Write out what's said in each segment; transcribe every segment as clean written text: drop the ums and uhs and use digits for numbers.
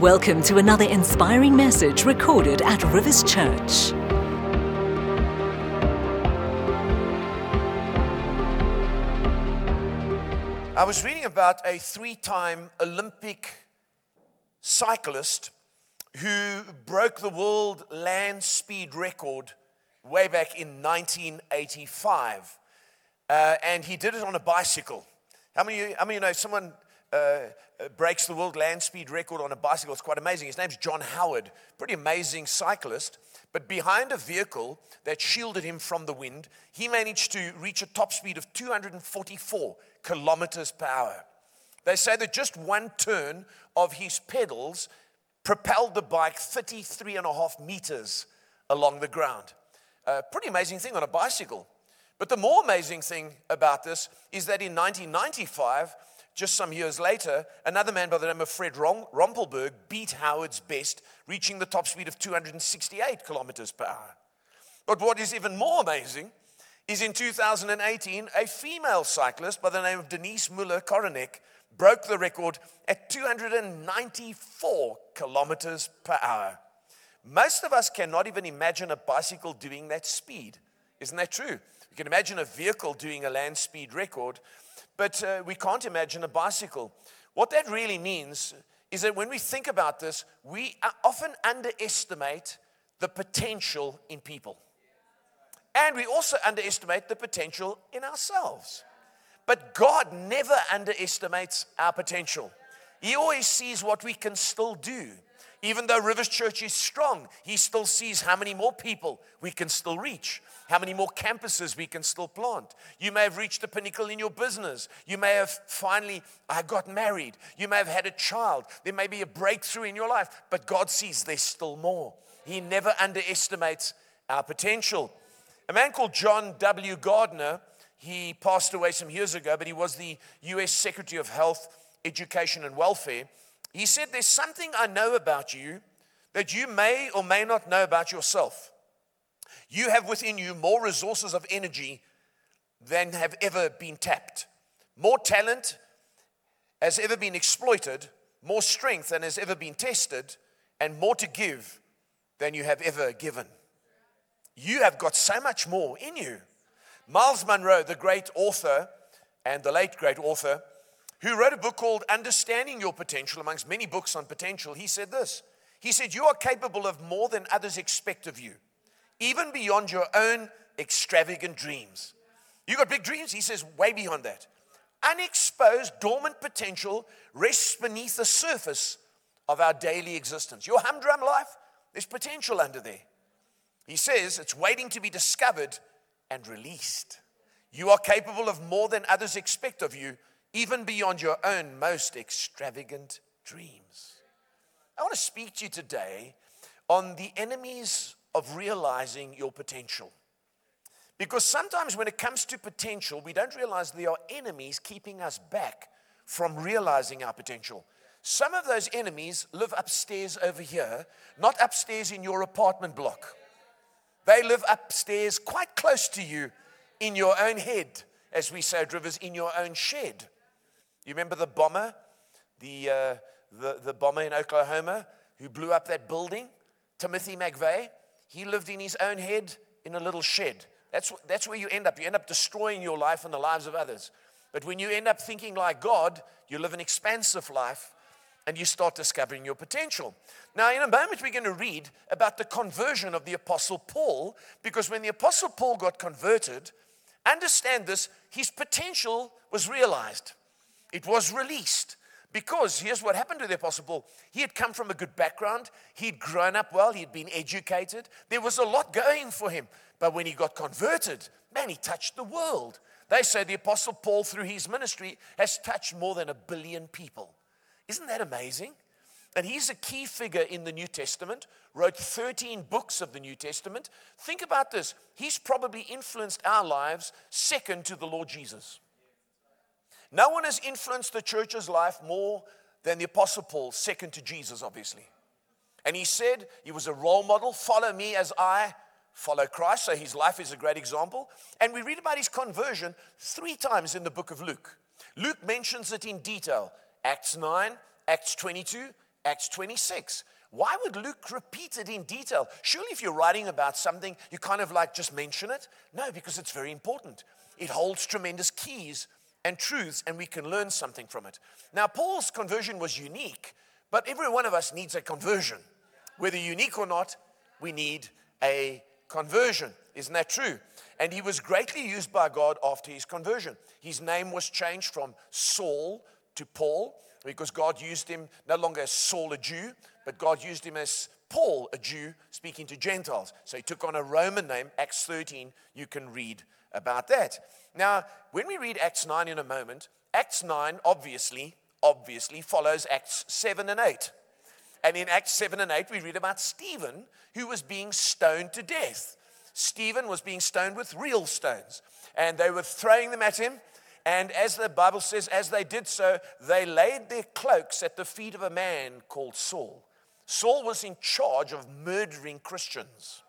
Welcome to another inspiring message recorded at Rivers Church. I was reading about a three-time Olympic cyclist who broke the world land speed record way back in 1985. And he did it on a bicycle. How many know someone breaks the world land speed record on a bicycle? It's quite amazing. His name's John Howard, pretty amazing cyclist. But behind a vehicle that shielded him from the wind, he managed to reach a top speed of 244 kilometers per hour. They say that just one turn of his pedals propelled the bike 33 and a half meters along the ground. Pretty amazing thing on a bicycle. But the more amazing thing about this is that in 1995, just some years later, another man by the name of Fred Rompelberg beat Howard's best, reaching the top speed of 268 kilometers per hour. But what is even more amazing is in 2018, a female cyclist by the name of Denise Muller-Koronek broke the record at 294 kilometers per hour. Most of us cannot even imagine a bicycle doing that speed. Isn't that true? You can imagine a vehicle doing a land speed record, but we can't imagine a bicycle. What that really means is that when we think about this, we often underestimate the potential in people. And we also underestimate the potential in ourselves. But God never underestimates our potential. He always sees what we can still do. Even though Rivers Church is strong, He still sees how many more people we can still reach, how many more campuses we can still plant. You may have reached the pinnacle in your business. You may have finally, I got married. You may have had a child. There may be a breakthrough in your life, but God sees there's still more. He never underestimates our potential. A man called John W. Gardner, he passed away some years ago, but he was the U.S. Secretary of Health, Education, and Welfare. He said, "There's something I know about you that you may or may not know about yourself. You have within you more resources of energy than have ever been tapped. More talent has ever been exploited, more strength than has ever been tested, and more to give than you have ever given. You have got so much more in you." Miles Monroe, the great author, and the late great author, who wrote a book called Understanding Your Potential, amongst many books on potential, he said this. He said, "You are capable of more than others expect of you, even beyond your own extravagant dreams." You got big dreams? He says, way beyond that. "Unexposed, dormant potential rests beneath the surface of our daily existence." Your humdrum life, there's potential under there. He says, "It's waiting to be discovered and released." You are capable of more than others expect of you, even beyond your own most extravagant dreams. I want to speak to you today on the enemies of realizing your potential. Because sometimes when it comes to potential, we don't realize there are enemies keeping us back from realizing our potential. Some of those enemies live upstairs over here, not upstairs in your apartment block. They live upstairs quite close to you in your own head, as we say at Rivers, in your own shed. You remember the bomber, the bomber in Oklahoma who blew up that building, Timothy McVeigh? He lived in his own head in a little shed. That's where you end up. You end up destroying your life and the lives of others. But when you end up thinking like God, you live an expansive life and you start discovering your potential. Now, in a moment, we're going to read about the conversion of the Apostle Paul, because when the Apostle Paul got converted, understand this, his potential was realized. It was released. Because here's what happened to the Apostle Paul. He had come from a good background. He'd grown up well. He'd been educated. There was a lot going for him. But when he got converted, man, he touched the world. They say the Apostle Paul, through his ministry, has touched more than 1 billion people. Isn't that amazing? And he's a key figure in the New Testament, wrote 13 books of the New Testament. Think about this. He's probably influenced our lives second to the Lord Jesus. No one has influenced the church's life more than the Apostle Paul, second to Jesus, obviously. And he said he was a role model, follow me as I follow Christ. So his life is a great example. And we read about his conversion 3 times in the book of Luke. Luke mentions it in detail. Acts 9, Acts 22, Acts 26. Why would Luke repeat it in detail? Surely if you're writing about something, you kind of like just mention it. No, because it's very important. It holds tremendous keys and truths, and we can learn something from it. Now, Paul's conversion was unique, but every one of us needs a conversion. Whether unique or not, we need a conversion. Isn't that true? And he was greatly used by God after his conversion. His name was changed from Saul to Paul, because God used him no longer as Saul, a Jew, but God used him as Paul, a Jew, speaking to Gentiles. So he took on a Roman name. Acts 13, you can read about that. Now, when we read Acts 9 in a moment, Acts 9 obviously follows Acts 7 and 8. And in Acts 7 and 8, we read about Stephen, who was being stoned to death. Stephen was being stoned with real stones, and they were throwing them at him. And as the Bible says, as they did so, they laid their cloaks at the feet of a man called Saul. Saul was in charge of murdering Christians.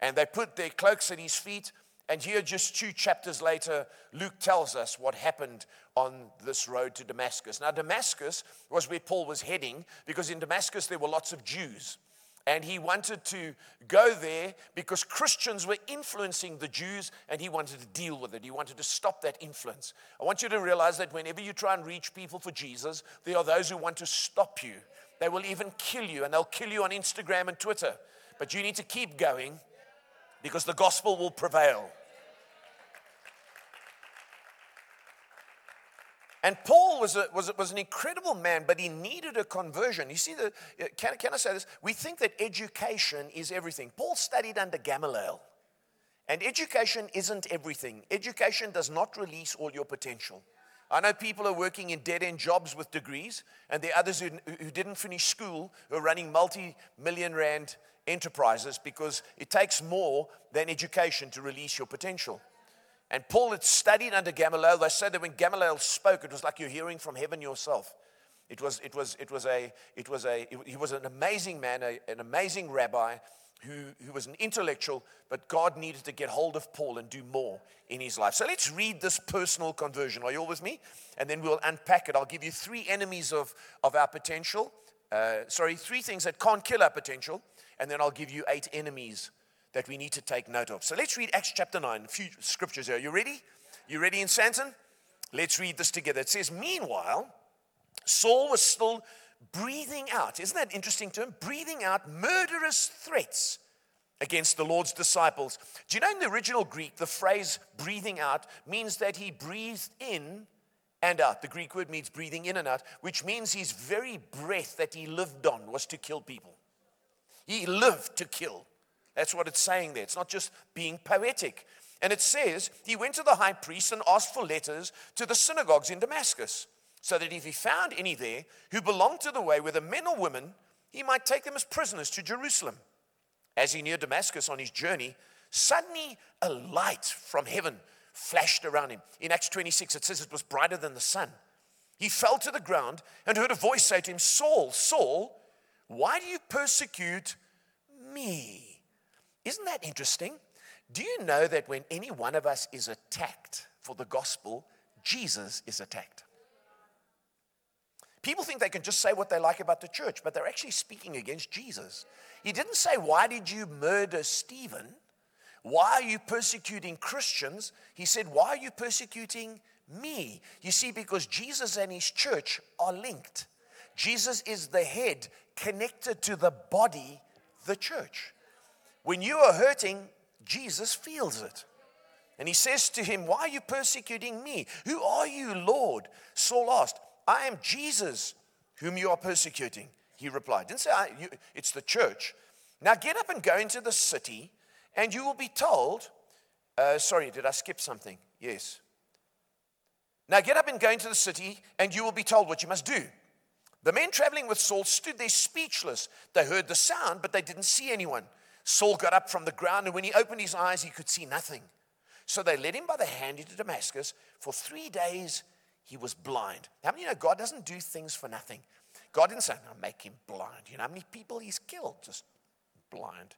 And they put their cloaks at his feet. And here, just 2 chapters later, Luke tells us what happened on this road to Damascus. Now, Damascus was where Paul was heading, because in Damascus there were lots of Jews. And he wanted to go there because Christians were influencing the Jews, and he wanted to deal with it. He wanted to stop that influence. I want you to realize that whenever you try and reach people for Jesus, there are those who want to stop you. They will even kill you, and they'll kill you on Instagram and Twitter. But you need to keep going, because the gospel will prevail. And Paul was an incredible man, but he needed a conversion. You see, can I say this? We think that education is everything. Paul studied under Gamaliel. And education isn't everything. Education does not release all your potential. I know people are working in dead-end jobs with degrees, and there are others who didn't finish school who are running multi-million rand enterprises, because it takes more than education to release your potential. And Paul had studied under Gamaliel. They said that when Gamaliel spoke, it was like you're hearing from heaven yourself. He was an amazing man, an amazing rabbi who was an intellectual, but God needed to get hold of Paul and do more in his life. So let's read this personal conversion. Are you all with me? And then we'll unpack it. I'll give you 3 enemies of our potential. 3 things that can't kill our potential. And then I'll give you 8 enemies that we need to take note of. So let's read Acts chapter 9, a few scriptures here. Are you ready? You ready in Santon? Let's read this together. It says, meanwhile, Saul was still breathing out. Isn't that an interesting term? Breathing out murderous threats against the Lord's disciples. Do you know in the original Greek, the phrase breathing out means that he breathed in and out. The Greek word means breathing in and out, which means his very breath that he lived on was to kill people. He lived to kill. That's what it's saying there. It's not just being poetic. And it says, he went to the high priest and asked for letters to the synagogues in Damascus, so that if he found any there who belonged to the way, whether men or women, he might take them as prisoners to Jerusalem. As he neared Damascus on his journey, suddenly a light from heaven flashed around him. In Acts 26, it says it was brighter than the sun. He fell to the ground and heard a voice say to him, Saul, Saul, why do you persecute me? Isn't that interesting? Do you know that when any one of us is attacked for the gospel, Jesus is attacked? People think they can just say what they like about the church, but they're actually speaking against Jesus. He didn't say, why did you murder Stephen? Why are you persecuting Christians? He said, why are you persecuting me? You see, because Jesus and his church are linked. Jesus is the head connected to the body, the church. When you are hurting, Jesus feels it. And he says to him, why are you persecuting me? Who are you, Lord? Saul asked. I am Jesus, whom you are persecuting, he replied. Didn't say it's the church. Now get up and go into the city, and you will be told. Sorry, did I skip something? Yes. Now get up and go into the city, and you will be told what you must do. The men traveling with Saul stood there speechless. They heard the sound, but they didn't see anyone. Saul got up from the ground, and when he opened his eyes, he could see nothing. So they led him by the hand into Damascus. For 3 days, he was blind. How many of you know God doesn't do things for nothing? God didn't say, no, make him blind. You know how many people he's killed? Just blind.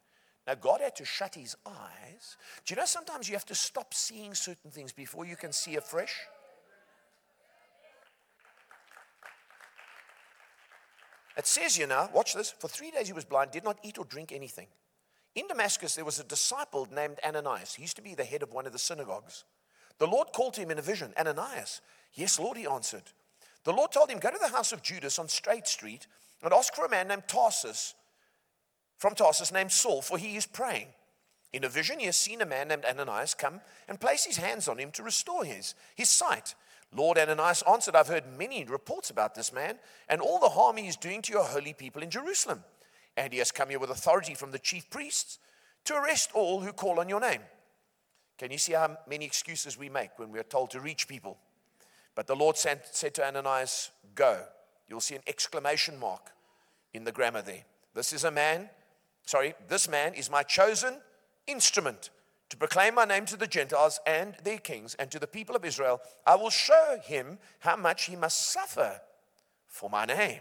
Now, God had to shut his eyes. Do you know sometimes you have to stop seeing certain things before you can see afresh? It says here now, watch this, for 3 days he was blind, did not eat or drink anything. In Damascus, there was a disciple named Ananias. He used to be the head of one of the synagogues. The Lord called to him in a vision, Ananias. Yes, Lord, he answered. The Lord told him, go to the house of Judas on Straight Street and ask for a man named Tarsus, from Tarsus named Saul, for he is praying. In a vision, he has seen a man named Ananias come and place his hands on him to restore his sight. Lord, Ananias answered, I've heard many reports about this man and all the harm he is doing to your holy people in Jerusalem. And he has come here with authority from the chief priests to arrest all who call on your name. Can you see how many excuses we make when we are told to reach people? But the Lord said to Ananias, go. You'll see an exclamation mark in the grammar there. This man is my chosen instrument to proclaim my name to the Gentiles and their kings and to the people of Israel. I will show him how much he must suffer for my name.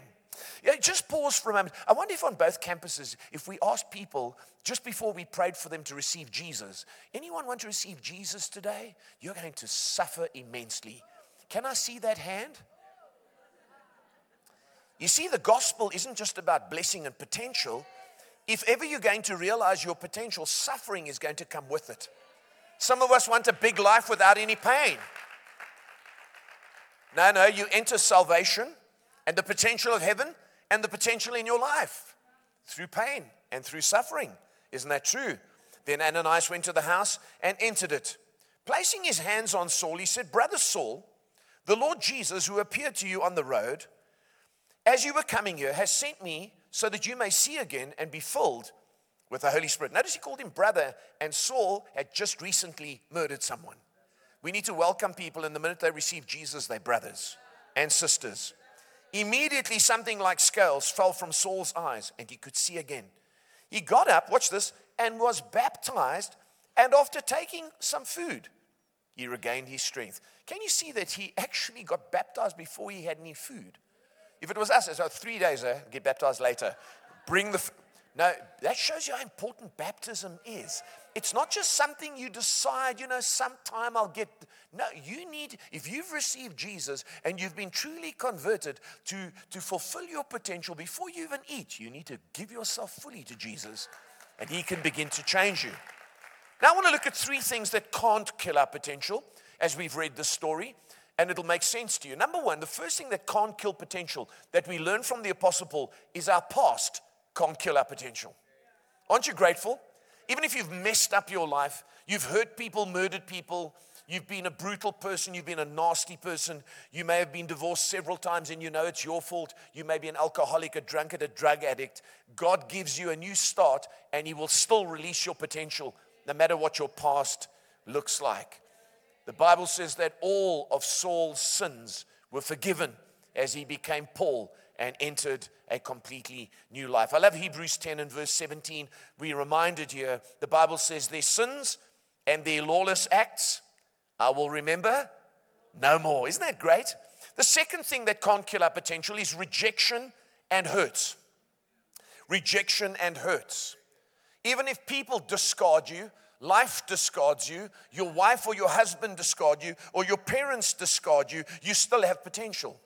Yeah, just pause for a moment. I wonder if on both campuses, if we asked people just before we prayed for them to receive Jesus, anyone want to receive Jesus today? You're going to suffer immensely. Can I see that hand? You see, the gospel isn't just about blessing and potential. If ever you're going to realize your potential, suffering is going to come with it. Some of us want a big life without any pain. No, you enter salvation and the potential of heaven and the potential in your life through pain and through suffering. Isn't that true? Then Ananias went to the house and entered it. Placing his hands on Saul, he said, Brother Saul, the Lord Jesus, who appeared to you on the road as you were coming here, has sent me so that you may see again and be filled with the Holy Spirit. Notice he called him brother, and Saul had just recently murdered someone. We need to welcome people, and the minute they receive Jesus, they're brothers and sisters. Immediately, something like scales fell from Saul's eyes, and he could see again. He got up, watch this, and was baptized, and after taking some food, he regained his strength. Can you see that he actually got baptized before he had any food? If it was us, it's 3 days, get baptized later. No, that shows you how important baptism is. It's not just something you decide, sometime I'll get. No, if you've received Jesus and you've been truly converted to fulfill your potential, before you even eat, you need to give yourself fully to Jesus, and he can begin to change you. Now I want to look at three things that can't kill our potential, as we've read this story, and it'll make sense to you. Number one, the first thing that can't kill potential that we learn from the Apostle Paul is our past can't kill our potential. Aren't you grateful? Even if you've messed up your life, you've hurt people, murdered people, you've been a brutal person, you've been a nasty person, you may have been divorced several times and you know it's your fault, you may be an alcoholic, a drunkard, a drug addict, God gives you a new start and he will still release your potential no matter what your past looks like. The Bible says that all of Saul's sins were forgiven as he became Paul and entered a completely new life. I love Hebrews 10 and verse 17. We're reminded here, the Bible says, their sins and their lawless acts I will remember no more. Isn't that great? The second thing that can't kill our potential is rejection and hurts. Rejection and hurts. Even if people discard you, life discards you, your wife or your husband discard you, or your parents discard you, you still have potential.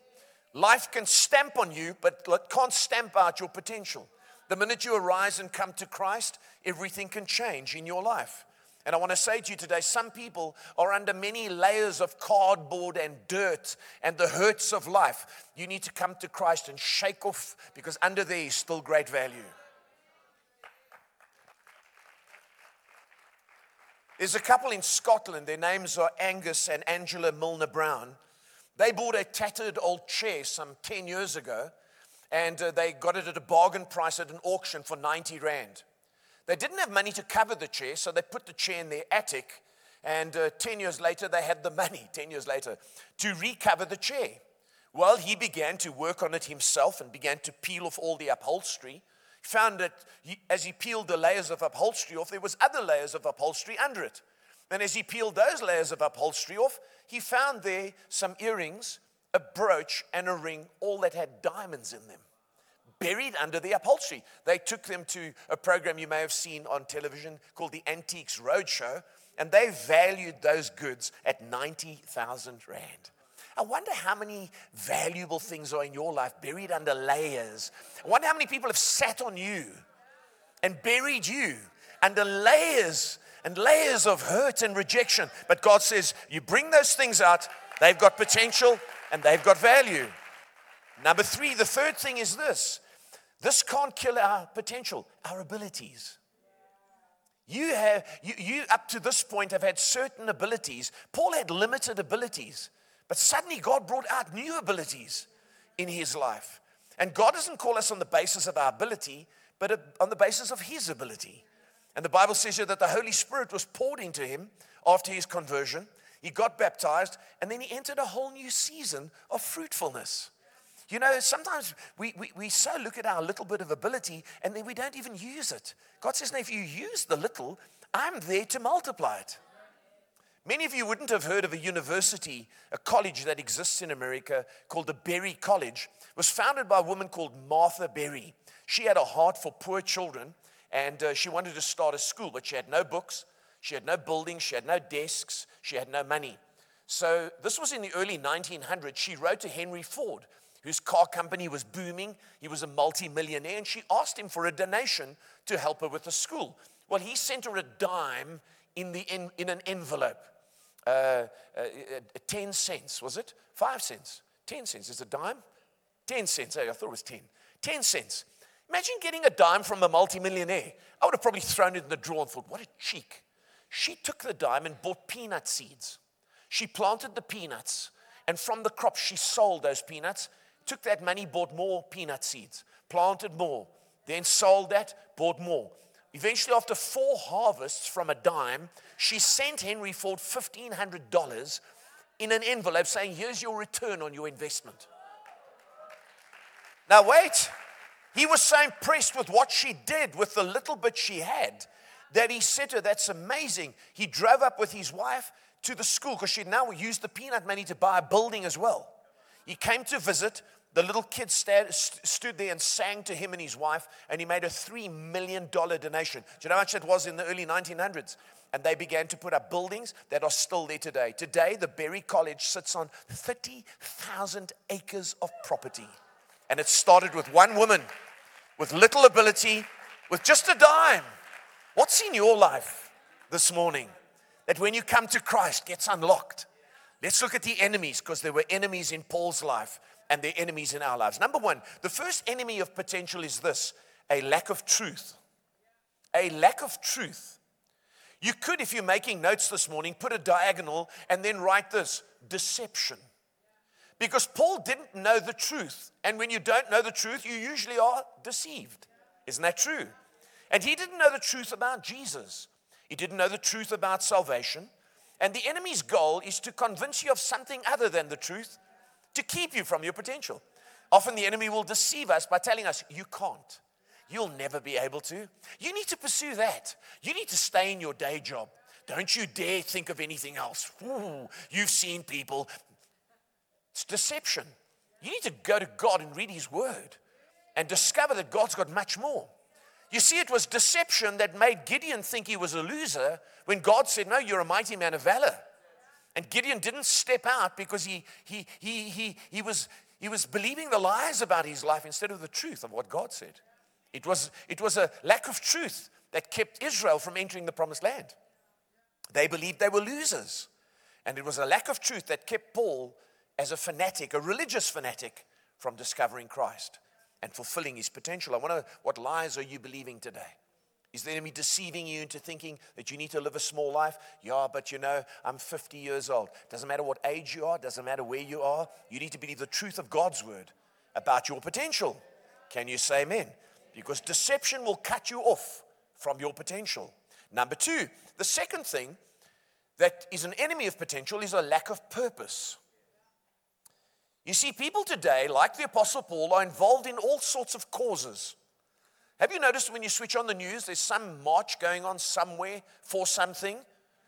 Life can stamp on you, but it can't stamp out your potential. The minute you arise and come to Christ, everything can change in your life. And I want to say to you today, some people are under many layers of cardboard and dirt and the hurts of life. You need to come to Christ and shake off, because under there is still great value. There's a couple in Scotland, their names are Angus and Angela Milner-Brown. They bought a tattered old chair some 10 years ago, and they got it at a bargain price at an auction for 90 Rand. They didn't have money to cover the chair, so they put the chair in their attic, and 10 years later, they had the money, 10 years later, to recover the chair. Well, he began to work on it himself and began to peel off all the upholstery. He found that as he peeled the layers of upholstery off, there was other layers of upholstery under it. And as he peeled those layers of upholstery off, he found there some earrings, a brooch, and a ring, all that had diamonds in them, buried under the upholstery. They took them to a program you may have seen on television called the Antiques Roadshow, and they valued those goods at 90,000 Rand. I wonder how many valuable things are in your life buried under layers. I wonder how many people have sat on you and buried you under layers and layers of hurt and rejection. But God says, you bring those things out, they've got potential and they've got value. Number three, the third thing is this. This can't kill our potential, our abilities. You up to this point have had certain abilities. Paul had limited abilities, but suddenly God brought out new abilities in his life. And God doesn't call us on the basis of our ability, but on the basis of his ability. And the Bible says here that the Holy Spirit was poured into him after his conversion. He got baptized, and then he entered a whole new season of fruitfulness. You know, sometimes we so look at our little bit of ability, and then we don't even use it. God says, now, if you use the little, I'm there to multiply it. Many of you wouldn't have heard of a university, a college that exists in America called the Berry College. It was founded by a woman called Martha Berry. She had a heart for poor children, and she wanted to start a school, but she had no books, she had no buildings, she had no desks, she had no money. So this was in the early 1900s. She wrote to Henry Ford, whose car company was booming. He was a multi-millionaire, and she asked him for a donation to help her with the school. Well, he sent her a dime in an envelope. 10 cents, was it? 5 cents. 10 cents. Is it a dime? 10 cents. I thought it was 10. 10 cents. Imagine getting a dime from a multi-millionaire. I would have probably thrown it in the drawer and thought, what a cheek. She took the dime and bought peanut seeds. She planted the peanuts, and from the crop, she sold those peanuts. Took that money, bought more peanut seeds, planted more, then sold that, bought more. Eventually, after 4 harvests from a dime, she sent Henry Ford $1,500 in an envelope saying, here's your return on your investment. Now, wait. He was so impressed with what she did with the little bit she had that he said to her, that's amazing. He drove up with his wife to the school because she'd now used the peanut money to buy a building as well. He came to visit. The little kid stood there and sang to him and his wife, and he made a $3 million donation. Do you know how much that was in the early 1900s? And they began to put up buildings that are still there today. Today, the Berry College sits on 30,000 acres of property. And it started with one woman, with little ability, with just a dime. What's in your life this morning that when you come to Christ gets unlocked? Let's look at the enemies, because there were enemies in Paul's life and there are enemies in our lives. Number one, the first enemy of potential is this, a lack of truth. A lack of truth. You could, if you're making notes this morning, put a diagonal and then write this, deception. Because Paul didn't know the truth. And when you don't know the truth, you usually are deceived. Isn't that true? And he didn't know the truth about Jesus. He didn't know the truth about salvation. And the enemy's goal is to convince you of something other than the truth, to keep you from your potential. Often the enemy will deceive us by telling us, you can't. You'll never be able to. You need to pursue that. You need to stay in your day job. Don't you dare think of anything else. Ooh, you've seen people. It's deception. You need to go to God and read his word and discover that God's got much more. You see, it was deception that made Gideon think he was a loser when God said, no, you're a mighty man of valor. And Gideon didn't step out because he was believing the lies about his life instead of the truth of what God said. It was a lack of truth that kept Israel from entering the promised land. They believed they were losers. And it was a lack of truth that kept Paul as a fanatic, a religious fanatic, from discovering Christ and fulfilling his potential. I wonder, what lies are you believing today? Is the enemy deceiving you into thinking that you need to live a small life? Yeah, but you know, I'm 50 years old. Doesn't matter what age you are, doesn't matter where you are. You need to believe the truth of God's word about your potential. Can you say amen? Because deception will cut you off from your potential. Number two, the second thing that is an enemy of potential is a lack of purpose. You see, people today, like the Apostle Paul, are involved in all sorts of causes. Have you noticed when you switch on the news, there's some march going on somewhere for something?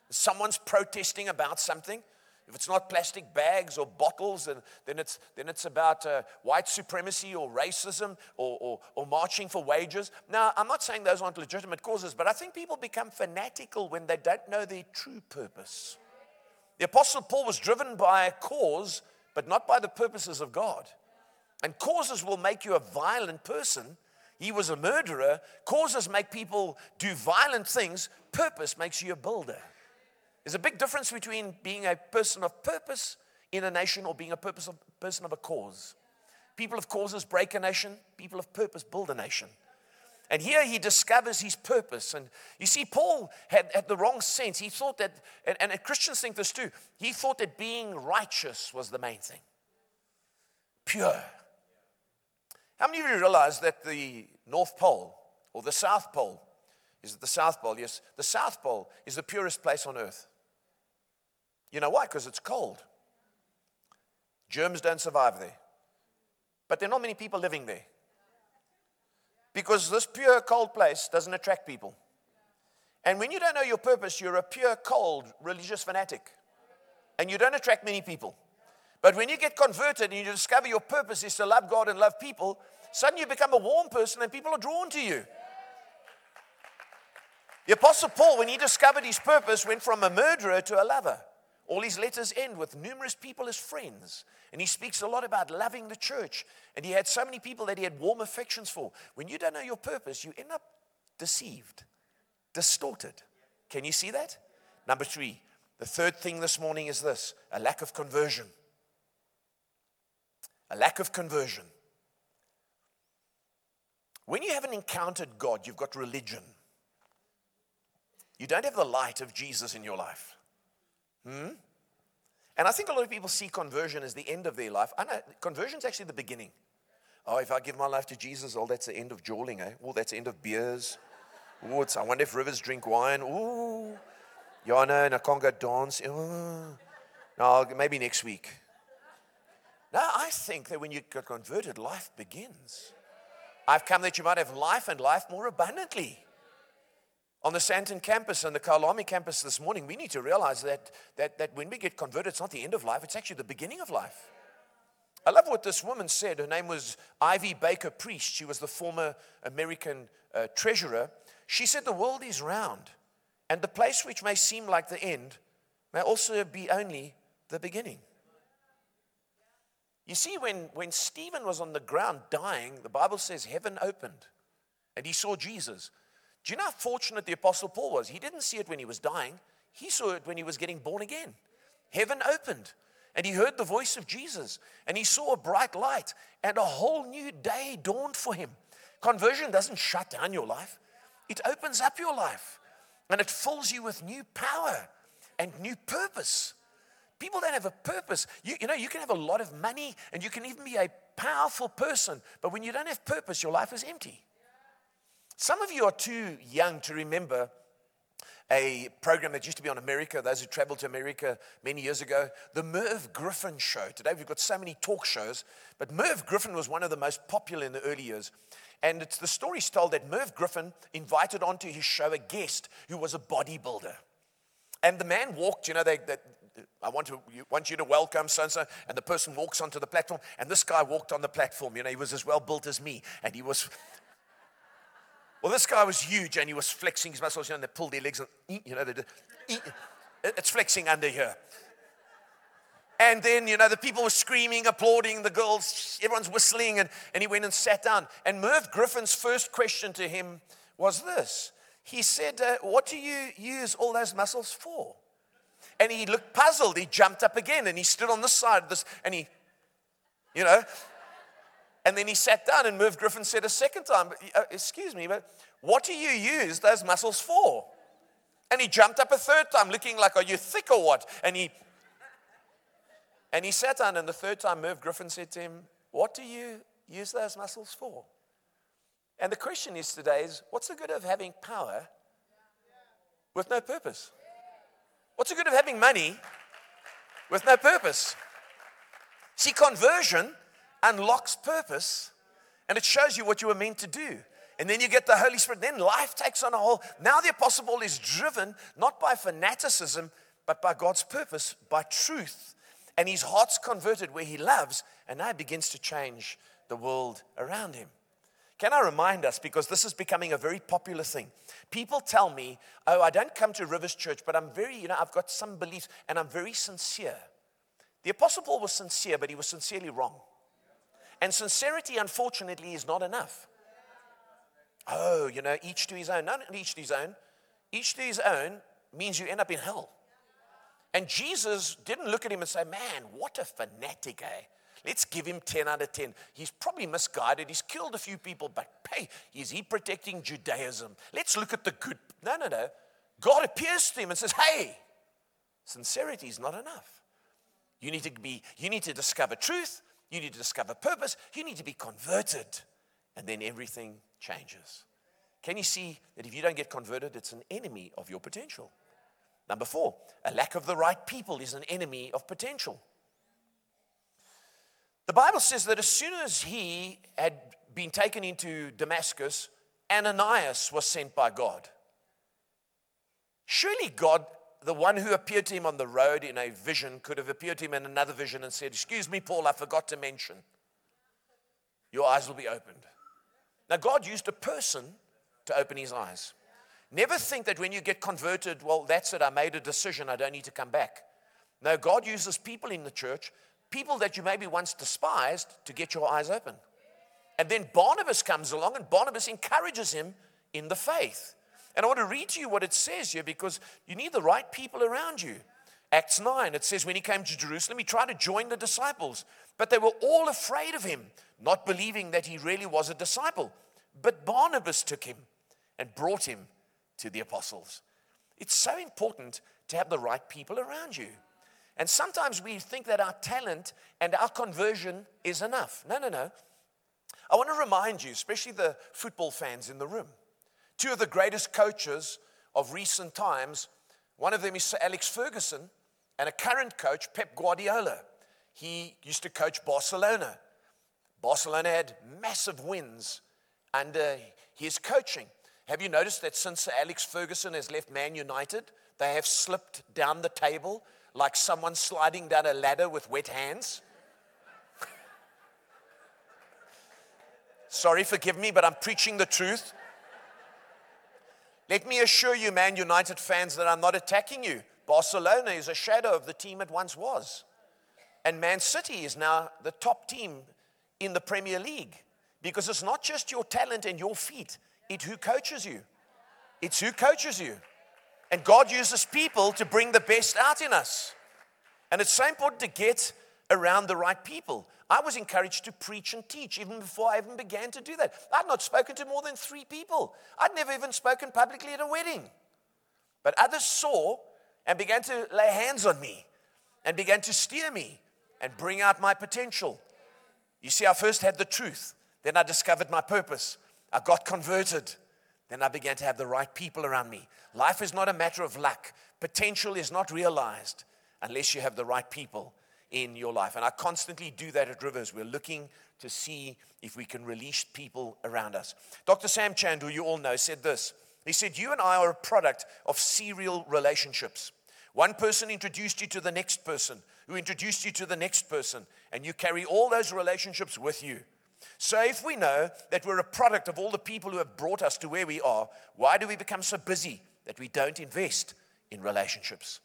Someone's protesting about something. If it's not plastic bags or bottles, then it's about white supremacy or racism or marching for wages. Now, I'm not saying those aren't legitimate causes, but I think people become fanatical when they don't know their true purpose. The Apostle Paul was driven by a cause but not by the purposes of God. And causes will make you a violent person. He was a murderer. Causes make people do violent things. Purpose makes you a builder. There's a big difference between being a person of purpose in a nation or being a person of a cause. People of causes break a nation. People of purpose build a nation. And here he discovers his purpose. And you see, Paul had the wrong sense. He thought that, and Christians think this too, he thought that being righteous was the main thing. Pure. How many of you realize that the North Pole, or the South Pole, is it the South Pole? Yes, the South Pole is the purest place on earth. You know why? Because it's cold. Germs don't survive there. But there are not many people living there. Because this pure, cold place doesn't attract people. And when you don't know your purpose, you're a pure, cold, religious fanatic. And you don't attract many people. But when you get converted and you discover your purpose is to love God and love people, suddenly you become a warm person and people are drawn to you. The Apostle Paul, when he discovered his purpose, went from a murderer to a lover. All his letters end with numerous people as friends. And he speaks a lot about loving the church. And he had so many people that he had warm affections for. When you don't know your purpose, you end up deceived, distorted. Can you see that? Number three, the third thing this morning is this, a lack of conversion. A lack of conversion. When you haven't encountered God, you've got religion. You don't have the light of Jesus in your life. And I think a lot of people see conversion as the end of their life. I know conversion is actually the beginning. Oh, if I give my life to Jesus, oh, that's the end of jawling, eh? Oh, that's the end of beers. Oh, I wonder if rivers drink wine. Oh, yeah, no, and I can't go dance. Oh, no, maybe next week. No, I think that when you get converted, life begins. I've come that you might have life and life more abundantly. On the Santon campus and the Kailami campus this morning, we need to realize that when we get converted, it's not the end of life, it's actually the beginning of life. I love what this woman said. Her name was Ivy Baker Priest. She was the former American treasurer. She said, the world is round, and the place which may seem like the end may also be only the beginning. You see, when Stephen was on the ground dying, the Bible says heaven opened, and he saw Jesus. Do you know how fortunate the Apostle Paul was? He didn't see it when he was dying. He saw it when he was getting born again. Heaven opened, and he heard the voice of Jesus, and he saw a bright light, and a whole new day dawned for him. Conversion doesn't shut down your life. It opens up your life, and it fills you with new power and new purpose. People don't have a purpose. You know, you can have a lot of money, and you can even be a powerful person, but when you don't have purpose, your life is empty. Some of you are too young to remember a program that used to be on America, those who traveled to America many years ago, the Merv Griffin Show. Today we've got so many talk shows, but Merv Griffin was one of the most popular in the early years. And it's the story's told that Merv Griffin invited onto his show a guest who was a bodybuilder. And the man walked, you know, I want you to welcome so-and-so, and the person walks onto the platform, and this guy walked on the platform. You know, he was as well built as me, and he was... Well, this guy was huge, and he was flexing his muscles, you know, and they pulled their legs, and, you know, it's flexing under here. And then, you know, the people were screaming, applauding, the girls, everyone's whistling, and he went and sat down. And Merv Griffin's first question to him was this. He said, what do you use all those muscles for? And he looked puzzled. He jumped up again, and he stood on this side of this, and he, you know... And then he sat down, and Merv Griffin said a second time, excuse me, but what do you use those muscles for? And he jumped up a third time, looking like, are you thick or what? And he sat down, and the third time Merv Griffin said to him, what do you use those muscles for? And the question is today is, what's the good of having power with no purpose? What's the good of having money with no purpose? See, conversion unlocks purpose, and it shows you what you were meant to do. And then you get the Holy Spirit. Then life takes on a whole. Now the Apostle Paul is driven not by fanaticism, but by God's purpose, by truth. And his heart's converted where he loves, and now he begins to change the world around him. Can I remind us, because this is becoming a very popular thing. People tell me, oh, I don't come to Rivers Church, but I'm very, you know, I've got some beliefs, and I'm very sincere. The Apostle Paul was sincere, but he was sincerely wrong. And sincerity, unfortunately, is not enough. Oh, you know, each to his own. No, each to his own. Each to his own means you end up in hell. And Jesus didn't look at him and say, man, what a fanatic, eh? Let's give him 10 out of 10. He's probably misguided. He's killed a few people, but hey, is he protecting Judaism? Let's look at the good. No, no, no. God appears to him and says, hey, sincerity is not enough. You need to discover truth. You need to discover purpose. You need to be converted. And then everything changes. Can you see that if you don't get converted, it's an enemy of your potential? Number 4, a lack of the right people is an enemy of potential. The Bible says that as soon as he had been taken into Damascus, Ananias was sent by God. Surely God, the one who appeared to him on the road in a vision, could have appeared to him in another vision and said, excuse me, Paul, I forgot to mention. Your eyes will be opened. Now, God used a person to open his eyes. Never think that when you get converted, well, that's it, I made a decision, I don't need to come back. No, God uses people in the church, people that you maybe once despised, to get your eyes open. And then Barnabas comes along, and Barnabas encourages him in the faith. And I want to read to you what it says here, because you need the right people around you. Acts 9, it says, when he came to Jerusalem, he tried to join the disciples, but they were all afraid of him, not believing that he really was a disciple. But Barnabas took him and brought him to the apostles. It's so important to have the right people around you. And sometimes we think that our talent and our conversion is enough. No, no, no. I want to remind you, especially the football fans in the room, 2 of the greatest coaches of recent times, one of them is Sir Alex Ferguson, and a current coach, Pep Guardiola. He used to coach Barcelona. Barcelona had massive wins under his coaching. Have you noticed that since Sir Alex Ferguson has left Man United, they have slipped down the table like someone sliding down a ladder with wet hands? Sorry, forgive me, but I'm preaching the truth. Let me assure you, Man United fans, that I'm not attacking you. Barcelona is a shadow of the team it once was. And Man City is now the top team in the Premier League. Because it's not just your talent and your feet. It's who coaches you. It's who coaches you. And God uses people to bring the best out in us. And it's so important to get around the right people. I was encouraged to preach and teach even before I even began to do that. I'd not spoken to more than 3 people. I'd never even spoken publicly at a wedding. But others saw and began to lay hands on me and began to steer me and bring out my potential. You see, I first had the truth. Then I discovered my purpose. I got converted. Then I began to have the right people around me. Life is not a matter of luck. Potential is not realized unless you have the right people in your life. And I constantly do that at Rivers. We're looking to see if we can release people around us. Dr. Sam Chand, who you all know, said this. He said, you and I are a product of serial relationships. One person introduced you to the next person, who introduced you to the next person, and you carry all those relationships with you. So if we know that we're a product of all the people who have brought us to where we are, why do we become so busy that we don't invest in relationships?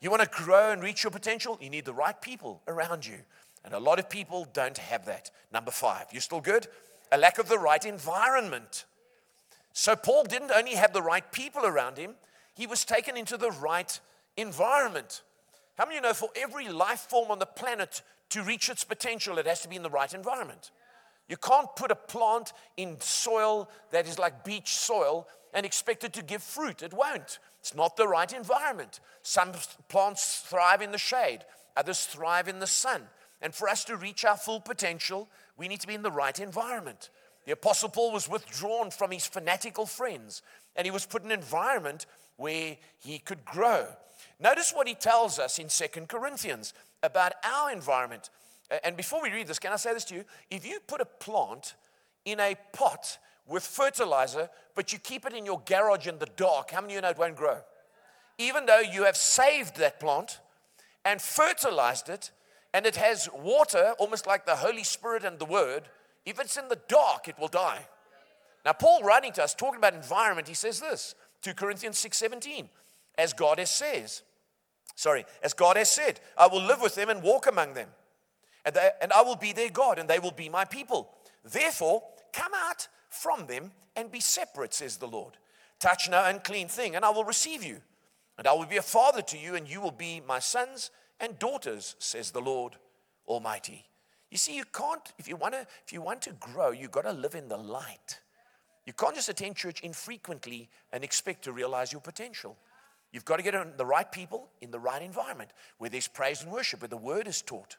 You want to grow and reach your potential? You need the right people around you. And a lot of people don't have that. Number 5, you still good? A lack of the right environment. So Paul didn't only have the right people around him, he was taken into the right environment. How many of you know for every life form on the planet to reach its potential, it has to be in the right environment? You can't put a plant in soil that is like beach soil and expect it to give fruit. It won't. It's not the right environment. Some plants thrive in the shade. Others thrive in the sun. And for us to reach our full potential, we need to be in the right environment. The Apostle Paul was withdrawn from his fanatical friends, and he was put in an environment where he could grow. Notice what he tells us in 2 Corinthians about our environment. And before we read this, can I say this to you? If you put a plant in a pot with fertilizer, but you keep it in your garage in the dark, how many of you know it won't grow? Even though you have saved that plant and fertilized it, and it has water, almost like the Holy Spirit and the Word, if it's in the dark, it will die. Now, Paul writing to us, talking about environment, he says this, 2 Corinthians 6:17, as God has says, Sorry, as God has said, I will live with them and walk among them, and I will be their God, and they will be my people. Therefore, come out from them and be separate, says the Lord. Touch no unclean thing, and I will receive you, and I will be a father to you, and you will be my sons and daughters, says the Lord Almighty. You see, you can't, if you want to grow, you've got to live in the light. You can't just attend church infrequently and expect to realize your potential. You've got to get on the right people in the right environment where there's praise and worship, where the word is taught.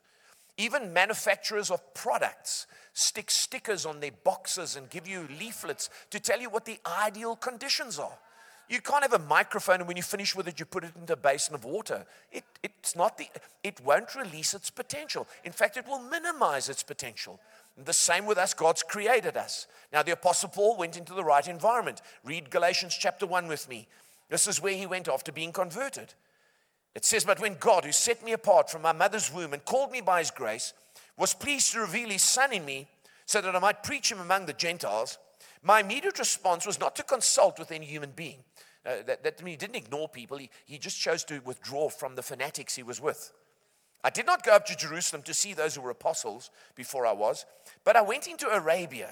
Even manufacturers of products stick stickers on their boxes and give you leaflets to tell you what the ideal conditions are. You can't have a microphone and when you finish with it, you put it into a basin of water. It won't release its potential. In fact, it will minimize its potential. And the same with us. God's created us. Now, the Apostle Paul went into the right environment. Read Galatians chapter 1 with me. This is where he went after being converted. It says, but when God, who set me apart from my mother's womb and called me by his grace, was pleased to reveal his son in me so that I might preach him among the Gentiles, my immediate response was not to consult with any human being. He didn't ignore people. He just chose to withdraw from the fanatics he was with. I did not go up to Jerusalem to see those who were apostles before I was, but I went into Arabia.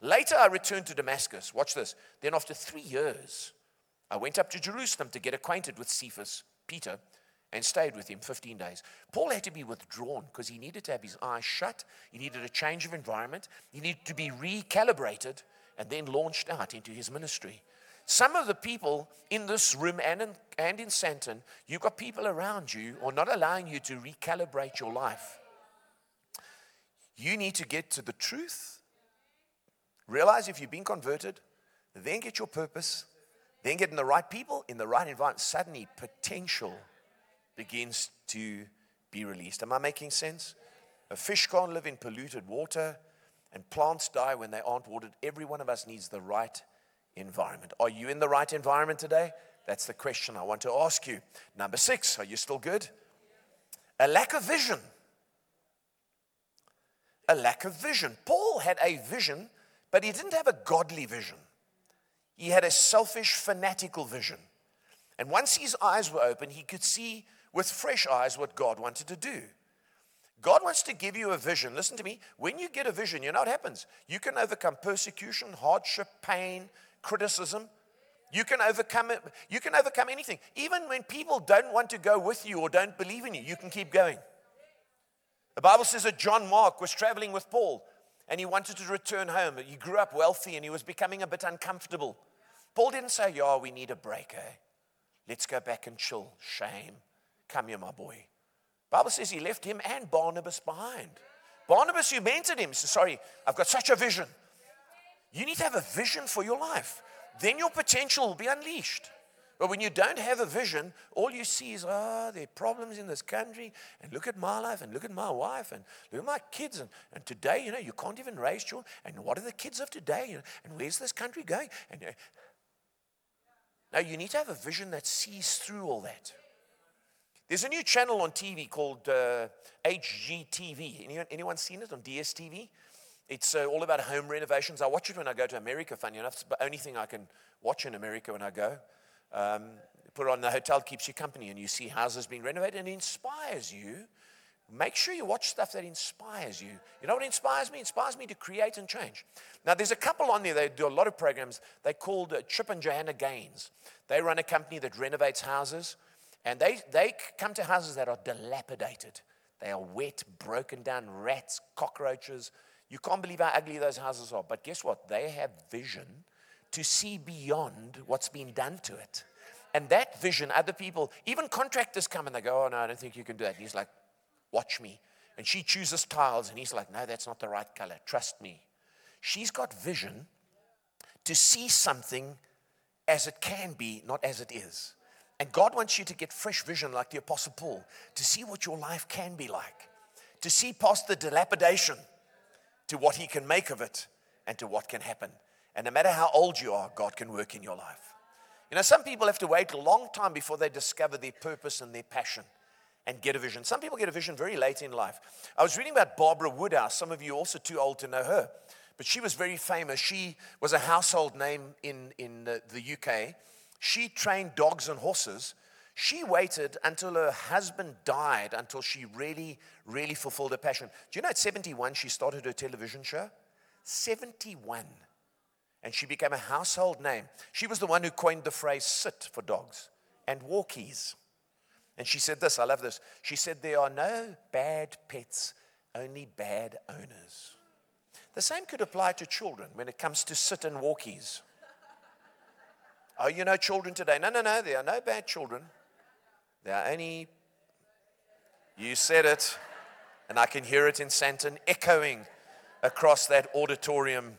Later, I returned to Damascus. Watch this. Then after 3 years, I went up to Jerusalem to get acquainted with Cephas, Peter, and stayed with him 15 days. Paul had to be withdrawn because he needed to have his eyes shut. He needed a change of environment. He needed to be recalibrated and then launched out into his ministry. Some of the people in this room and in Santon, you've got people around you who are not allowing you to recalibrate your life. You need to get to the truth. Realize if you've been converted, then get your purpose, then getting the right people in the right environment. Suddenly, potential begins to be released. Am I making sense? A fish can't live in polluted water, and plants die when they aren't watered. Every one of us needs the right environment. Are you in the right environment today? That's the question I want to ask you. Number 6, are you still good? A lack of vision. A lack of vision. Paul had a vision, but he didn't have a godly vision. He had a selfish, fanatical vision. And once his eyes were open, he could see with fresh eyes what God wanted to do. God wants to give you a vision. Listen to me. When you get a vision, you know what happens? You can overcome persecution, hardship, pain, criticism. You can overcome it. You can overcome anything. Even when people don't want to go with you or don't believe in you, you can keep going. The Bible says that John Mark was traveling with Paul, and he wanted to return home. He grew up wealthy, and he was becoming a bit uncomfortable. Paul didn't say, yeah, we need a break, eh? Let's go back and chill. Shame. Come here, my boy. The Bible says he left him and Barnabas behind. Barnabas, who mentored him, said, sorry, I've got such a vision. You need to have a vision for your life. Then your potential will be unleashed. But when you don't have a vision, all you see is, there are problems in this country, and look at my life, and look at my wife, and look at my kids, and today, you can't even raise children, and what are the kids of today, and where's this country going? And now, you need to have a vision that sees through all that. There's a new channel on TV called HGTV. Anyone seen it on DSTV? It's all about home renovations. I watch it when I go to America, funny enough. It's the only thing I can watch in America when I go. Put on The Hotel Keeps You Company, and you see houses being renovated, and it inspires you. Make sure you watch stuff that inspires you. You know what inspires me? It inspires me to create and change. Now, there's a couple on there. They do a lot of programs. They're called Chip and Johanna Gaines. They run a company that renovates houses, and they come to houses that are dilapidated. They are wet, broken down, rats, cockroaches. You can't believe how ugly those houses are. But guess what? They have vision to see beyond what's been done to it. And that vision, other people, even contractors come and they go, oh, no, I don't think you can do that. And he's like, watch me. And she chooses tiles. And he's like, no, that's not the right color. Trust me. She's got vision to see something as it can be, not as it is. And God wants you to get fresh vision like the Apostle Paul, to see what your life can be like, to see past the dilapidation to what he can make of it and to what can happen. And no matter how old you are, God can work in your life. Some people have to wait a long time before they discover their purpose and their passion and get a vision. Some people get a vision very late in life. I was reading about Barbara Woodhouse. Some of you are also too old to know her, but she was very famous. She was a household name in the UK. She trained dogs and horses. She waited until her husband died, until she really, really fulfilled her passion. Do you know at 71 she started her television show? 71. And she became a household name. She was the one who coined the phrase sit for dogs and walkies. And she said this, I love this. She said, there are no bad pets, only bad owners. The same could apply to children when it comes to sit and walkies. Oh, you know children today. No, there are no bad children. There are only, you said it, and I can hear it in Sandton echoing across that auditorium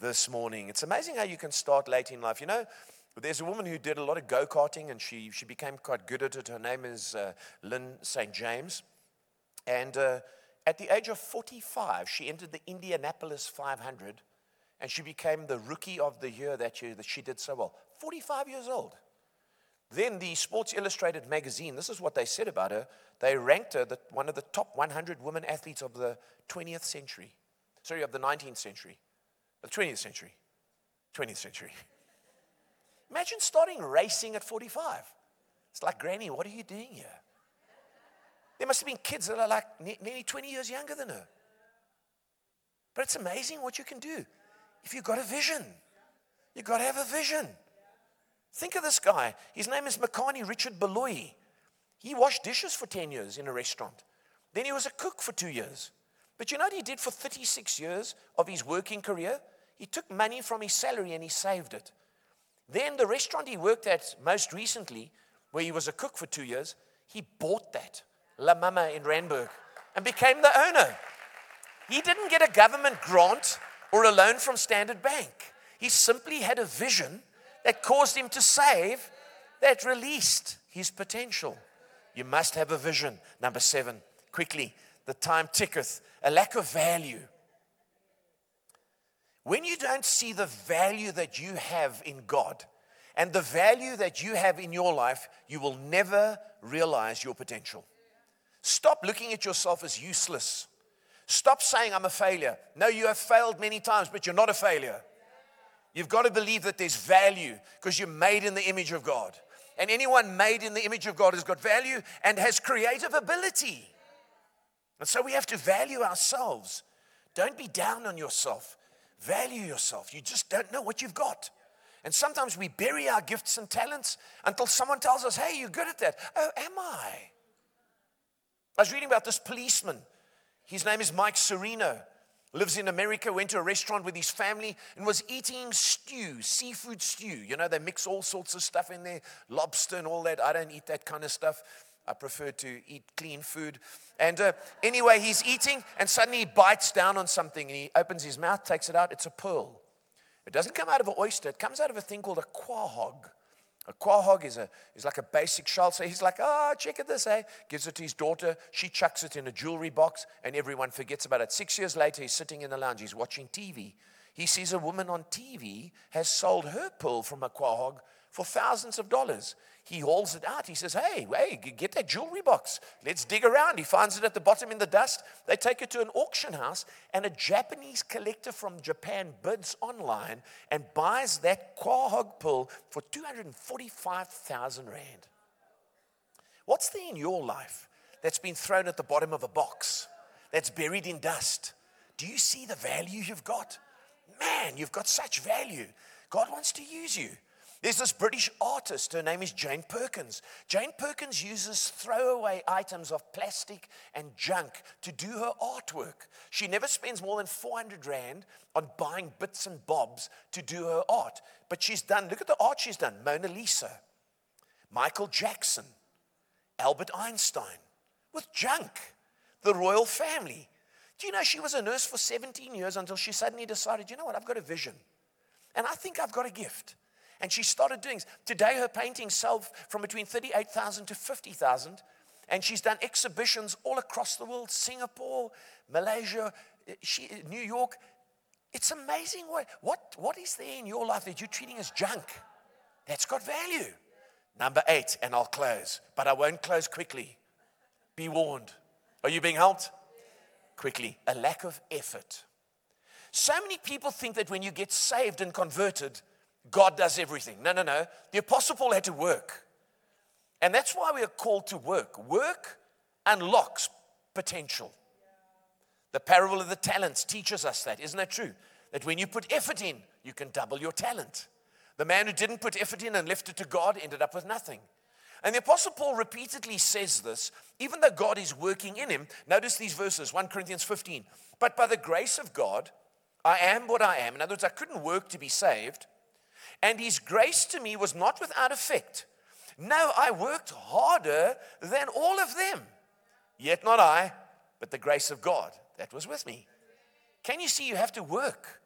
this morning. It's amazing how you can start late in life. You know, there's a woman who did a lot of go-karting, and she became quite good at it. Her name is Lynn St. James. And at the age of 45, she entered the Indianapolis 500, and she became the Rookie of the Year that year, that she did so well. 45 years old. Then the Sports Illustrated magazine, this is what they said about her. They ranked her one of the top 100 women athletes of the 20th century. Sorry, of the 19th century. The 20th century. 20th century. Imagine starting racing at 45. It's like, Granny, what are you doing here? There must have been kids that are like nearly 20 years younger than her. But it's amazing what you can do if you've got a vision. You've got to have a vision. Think of this guy. His name is Makani Richard Beloyi. He washed dishes for 10 years in a restaurant. Then he was a cook for 2 years. But you know what he did for 36 years of his working career? He took money from his salary and he saved it. Then the restaurant he worked at most recently, where he was a cook for 2 years, he bought that, La Mama in Randburg, and became the owner. He didn't get a government grant or a loan from Standard Bank. He simply had a vision that caused him to save, that released his potential. You must have a vision. Number 7, quickly. The time ticketh. A lack of value. When you don't see the value that you have in God and the value that you have in your life, you will never realize your potential. Stop looking at yourself as useless. Stop saying, I'm a failure. No, you have failed many times, but you're not a failure. You've got to believe that there's value because you're made in the image of God. And anyone made in the image of God has got value and has creative ability. And so we have to value ourselves. Don't be down on yourself. Value yourself. You just don't know what you've got. And sometimes we bury our gifts and talents until someone tells us, hey, you're good at that. Oh, am I? I was reading about this policeman. His name is Mike Serino. Lives in America, went to a restaurant with his family and was eating stew, seafood stew. You know, they mix all sorts of stuff in there, lobster and all that. I don't eat that kind of stuff. I prefer to eat clean food. And anyway, he's eating, and suddenly he bites down on something, and he opens his mouth, takes it out. It's a pearl. It doesn't come out of an oyster. It comes out of a thing called a quahog. A quahog is like a basic shell. So he's like, oh, check it this, eh? Gives it to his daughter. She chucks it in a jewelry box, and everyone forgets about it. 6 years later, he's sitting in the lounge. He's watching TV. He sees a woman on TV has sold her pearl from a quahog for thousands of dollars. He hauls it out. He says, hey, get that jewelry box. Let's dig around. He finds it at the bottom in the dust. They take it to an auction house, and a Japanese collector from Japan bids online and buys that quahog pearl for 245,000 rand. What's there in your life that's been thrown at the bottom of a box, that's buried in dust? Do you see the value you've got? Man, you've got such value. God wants to use you. There's this British artist, her name is Jane Perkins. Jane Perkins uses throwaway items of plastic and junk to do her artwork. She never spends more than 400 rand on buying bits and bobs to do her art. But she's done, look at the art she's done. Mona Lisa, Michael Jackson, Albert Einstein, with junk, the royal family. Do you know she was a nurse for 17 years until she suddenly decided, you know what, I've got a vision. And I think I've got a gift. And she started doing this. Today, her paintings sell from between 38,000 to 50,000. And she's done exhibitions all across the world, Singapore, Malaysia, New York. It's amazing what is there in your life that you're treating as junk. That's got value. Number 8, and I'll close. But I won't close quickly. Be warned. Are you being helped? Quickly. A lack of effort. So many people think that when you get saved and converted, God does everything. No. The Apostle Paul had to work. And that's why we are called to work. Work unlocks potential. The parable of the talents teaches us that. Isn't that true? That when you put effort in, you can double your talent. The man who didn't put effort in and left it to God ended up with nothing. And the Apostle Paul repeatedly says this, even though God is working in him. Notice these verses, 1 Corinthians 15. But by the grace of God, I am what I am. In other words, I couldn't work to be saved. And his grace to me was not without effect. No, I worked harder than all of them. Yet not I, but the grace of God that was with me. Can you see you have to work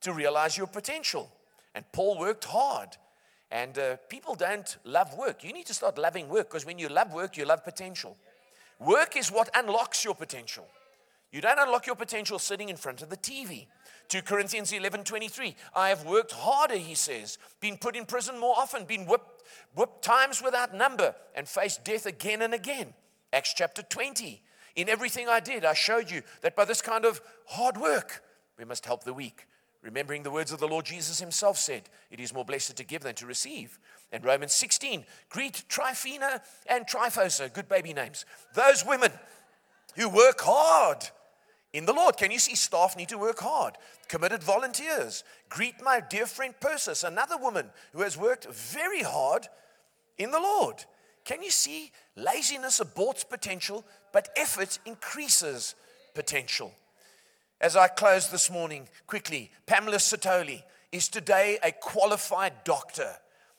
to realize your potential? And Paul worked hard. And people don't love work. You need to start loving work, because when you love work, you love potential. Work is what unlocks your potential. You don't unlock your potential sitting in front of the TV. 2 Corinthians 11:23. I have worked harder, he says, been put in prison more often, been whipped times without number, and faced death again and again. Acts chapter 20. In everything I did, I showed you that by this kind of hard work, we must help the weak. Remembering the words of the Lord Jesus himself said, it is more blessed to give than to receive. And Romans 16, greet Tryphena and Tryphosa, good baby names. Those women who work hard in the Lord. Can you see staff need to work hard? Committed volunteers. Greet my dear friend Persis, another woman who has worked very hard in the Lord. Can you see laziness aborts potential, but effort increases potential? As I close this morning, quickly, Pamela Satoli is today a qualified doctor,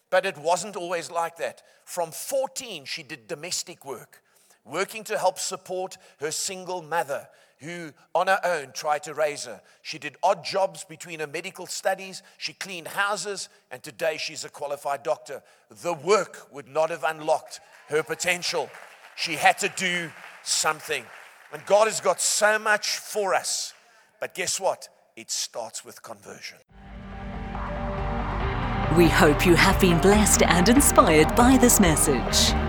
but it wasn't always like that. From 14, she did domestic work, working to help support her single mother, who on her own tried to raise her. She did odd jobs between her medical studies, she cleaned houses, and today she's a qualified doctor. The work would not have unlocked her potential. She had to do something. And God has got so much for us. But guess what? It starts with conversion. We hope you have been blessed and inspired by this message.